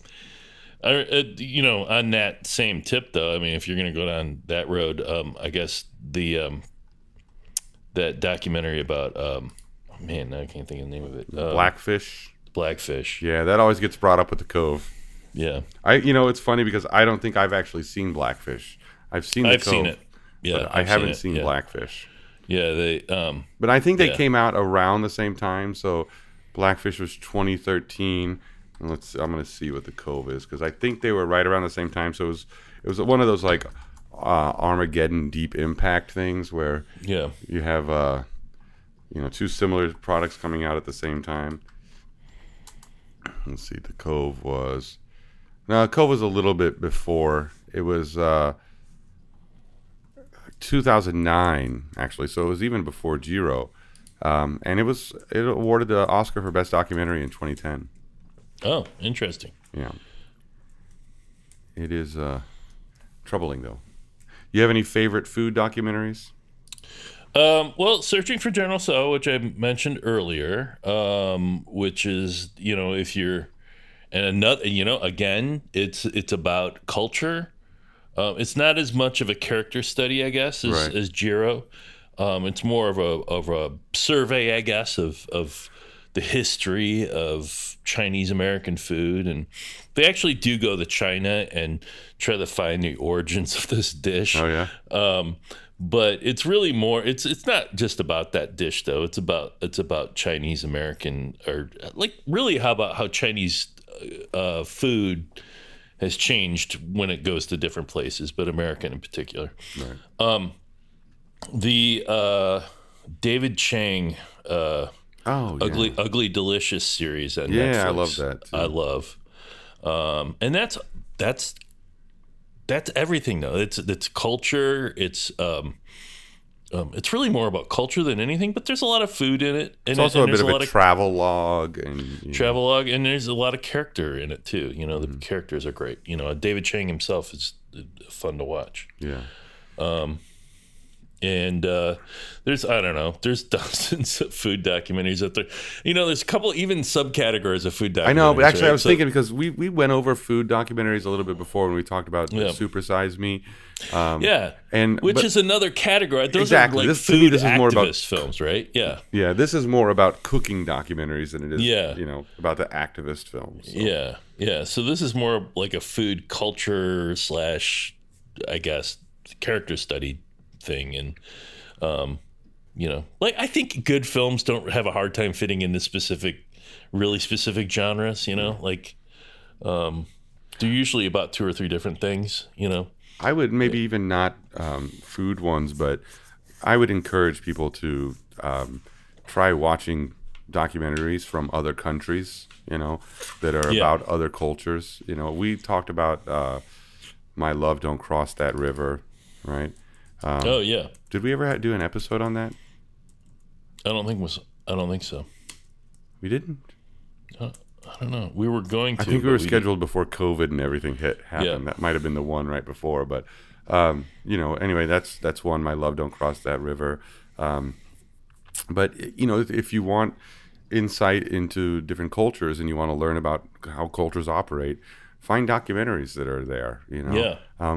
you know, on that same tip, though, I mean, if you're going to go down that road, I guess the that documentary about I can't think of the name of it. Blackfish. Yeah, that always gets brought up with The Cove. Yeah, you know, it's funny because I don't think I've actually seen Blackfish. I've seen The Cove. Seen it. Yeah, but I haven't seen Blackfish. Yeah, they. But I think they came out around the same time. So Blackfish was 2013. I'm going to see what The Cove is, because I think they were right around the same time. So it was one of those, like, Armageddon Deep Impact things where you have you know, two similar products coming out at the same time. Let's see, The Cove was a little bit before. It was 2009 actually, so it was even before Jiro, and it awarded the Oscar for Best Documentary in 2010. Oh, interesting. Yeah. It is troubling, though. You have any favorite food documentaries? Well, Searching for General Tso, which I mentioned earlier, which is, you know, if you're... And another, you know, again, it's about culture. It's not as much of a character study, I guess, as Jiro. It's more of a survey, I guess, of the history of Chinese American food, and they actually do go to China and try to find the origins of this dish. Oh yeah. But it's really more, it's not just about that dish though. It's about Chinese American, or like really how about how Chinese food has changed when it goes to different places, but American in particular. Right. The David Chang Ugly Delicious series on Netflix. Yeah, I love that too. I love. And that's everything though. It's culture. It's really more about culture than anything, but there's a lot of food in it. And it's also a bit of a travelogue. Travelogue, and there's a lot of character in it too. You know, the characters are great. You know, David Chang himself is fun to watch. Yeah. And there's dozens of food documentaries out there. You know, there's a couple even subcategories of food documentaries. I know, but actually right? I was thinking because we went over food documentaries a little bit before when we talked about Super Size Me. Which is another category. Those are like food activist more about films, right? Yeah. Yeah, this is more about cooking documentaries than it is, about the activist films. So. Yeah, yeah. So this is more like a food culture / I guess, character study thing, and I think good films don't have a hard time fitting into really specific genres, like they're usually about two or three different things. I would maybe even not food ones, but I would encourage people to try watching documentaries from other countries, that are about other cultures. We talked about My Love Don't Cross That River, right? Did we ever do an episode on that? I don't think so. We didn't? I don't know. We were going to. I think we were scheduled before COVID and everything happened. Yeah. That might have been the one right before. But, anyway, that's one, My Love Don't Cross That River. But, if you want insight into different cultures and you want to learn about how cultures operate, find documentaries that are there,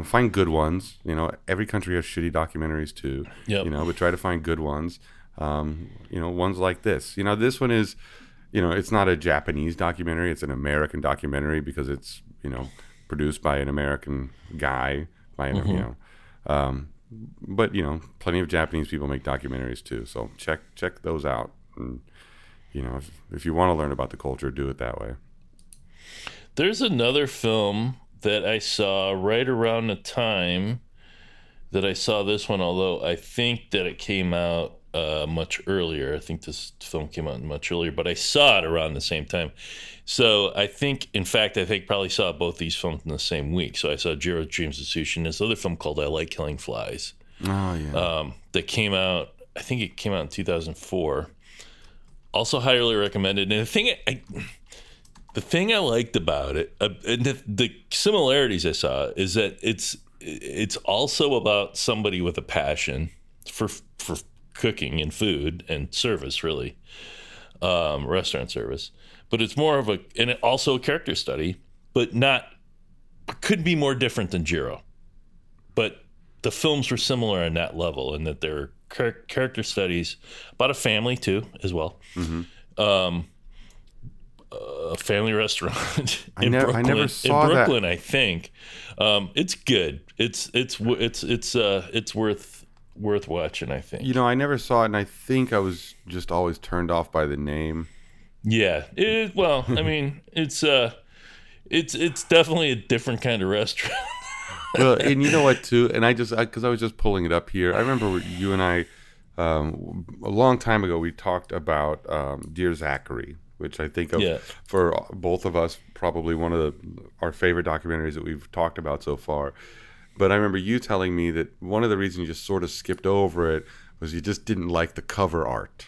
find good ones. Every country has shitty documentaries too, but try to find good ones, ones like this. This one is, it's not a Japanese documentary. It's an American documentary because it's, produced by an American guy, but, plenty of Japanese people make documentaries too. So check those out. And, if you want to learn about the culture, do it that way. There's another film that I saw right around the time that I saw this one, although I think that it came out much earlier. I think this film came out much earlier, but I saw it around the same time. So I think probably saw both these films in the same week. So I saw Jiro Dreams of Sushi and this other film called I Like Killing Flies. Oh, yeah. That came out, I think it came out in 2004. Also highly recommended. And the thing I liked about it, and the similarities I saw, is that it's also about somebody with a passion for cooking and food and service, really, restaurant service. But it's more of a character study, but could be more different than Jiro. But the films were similar on that level, in that they're character studies about a family too, as well. Mm-hmm. A family restaurant in Brooklyn, I think. It's good. It's worth watching, I think. I never saw it, and I think I was just always turned off by the name. Yeah. It's definitely a different kind of restaurant. Well, and you know what too, and because I was just pulling it up here. I remember you and I a long time ago we talked about Dear Zachary, which I think for both of us, probably one of our favorite documentaries that we've talked about so far. But I remember you telling me that one of the reasons you just sort of skipped over it was you just didn't like the cover art.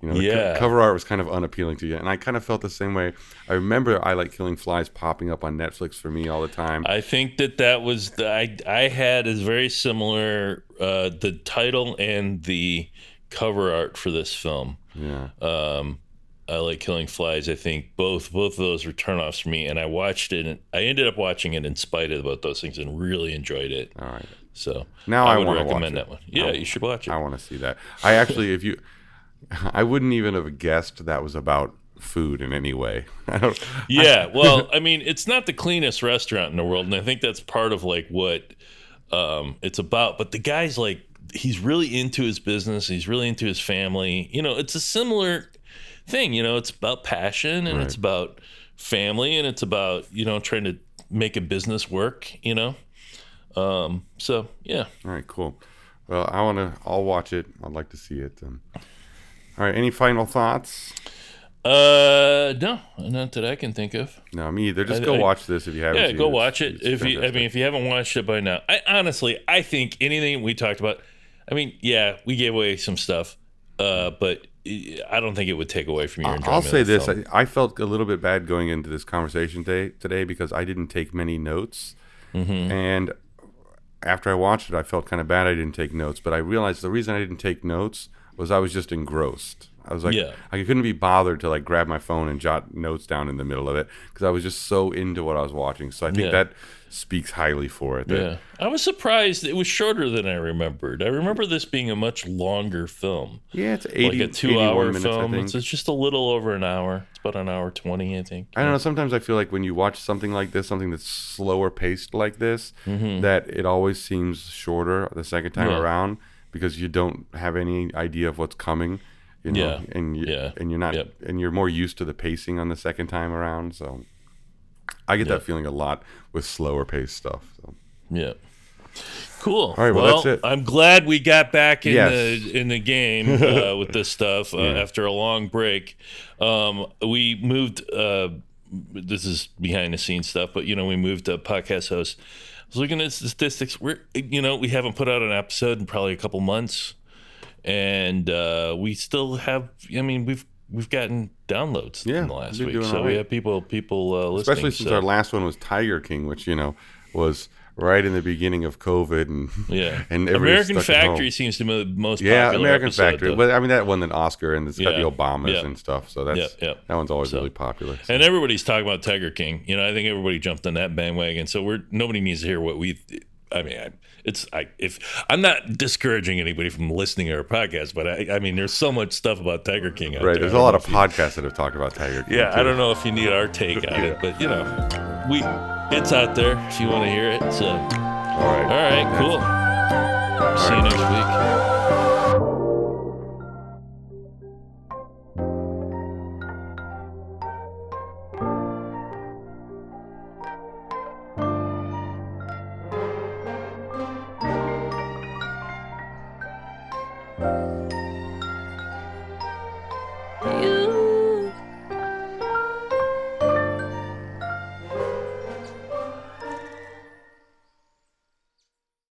The cover art was kind of unappealing to you. And I kind of felt the same way. I remember I Like Killing Flies popping up on Netflix for me all the time. I think that was, I had is very similar, the title and the cover art for this film. Yeah. I Like Killing Flies. I think both of those were turnoffs for me, and I watched it. And I ended up watching it in spite of both those things, and really enjoyed it. All right. So now I would recommend that one. Yeah, you should watch it. I want to see that. I actually, I wouldn't even have guessed that was about food in any way. It's not the cleanest restaurant in the world, and I think that's part of like what it's about. But the guy's like he's really into his business. He's really into his family. You know, it's a similar thing. You know, it's about passion and it's about family and it's about, you know, trying to make a business work, you know? So yeah. All right, cool. Well, I'll watch it. I'd like to see it. All right. Any final thoughts? No, not that I can think of. No, me either. Just go watch this if you haven't. Yeah, go watch it. If you haven't watched it by now, I think anything we talked about, I mean, yeah, we gave away some stuff, but I don't think it would take away from your enjoyment. I'll say this: I felt a little bit bad going into this conversation today because I didn't take many notes, and after I watched it, I felt kind of bad I didn't take notes. But I realized the reason I didn't take notes was I was just engrossed. I was like, I couldn't be bothered to like grab my phone and jot notes down in the middle of it because I was just so into what I was watching. So I think that speaks highly for it. I was surprised it was shorter than I remembered. I remember this being a much longer film. Yeah, it's 80, like a 2-hour minutes, film. It's just a little over an hour. It's about an hour 20, I think. I don't know. Sometimes I feel like when you watch something like this, something that's slower paced like this, that it always seems shorter the second time around because you don't have any idea of what's coming. You know, and you're not, and you're more used to the pacing on the second time around. So I get that feeling a lot with slower paced stuff. So. Yeah, cool. All right, well that's it. I'm glad we got back in the game with this stuff after a long break. We moved. This is behind the scenes stuff, but you know we moved a podcast host. I was looking at statistics. We haven't put out an episode in probably a couple months. And we still have. I mean, we've gotten downloads in the last week, so we have people listening. Especially since our last one was Tiger King, which you know was right in the beginning of COVID, and and American Factory seems to be the most popular American episode, Factory. Though. But I mean that won an Oscar, and it's got the Obamas and stuff, so that's that one's always really popular. So. And everybody's talking about Tiger King. You know, I think everybody jumped on that bandwagon. So nobody needs to hear what we. I mean, I'm not discouraging anybody from listening to our podcast, but I mean, there's so much stuff about Tiger King out there. Right, there's a lot of podcasts that have talked about Tiger King. Yeah, too. I don't know if you need our take on it, but you know, it's out there if you want to hear it. So, all right, cool. See you next week.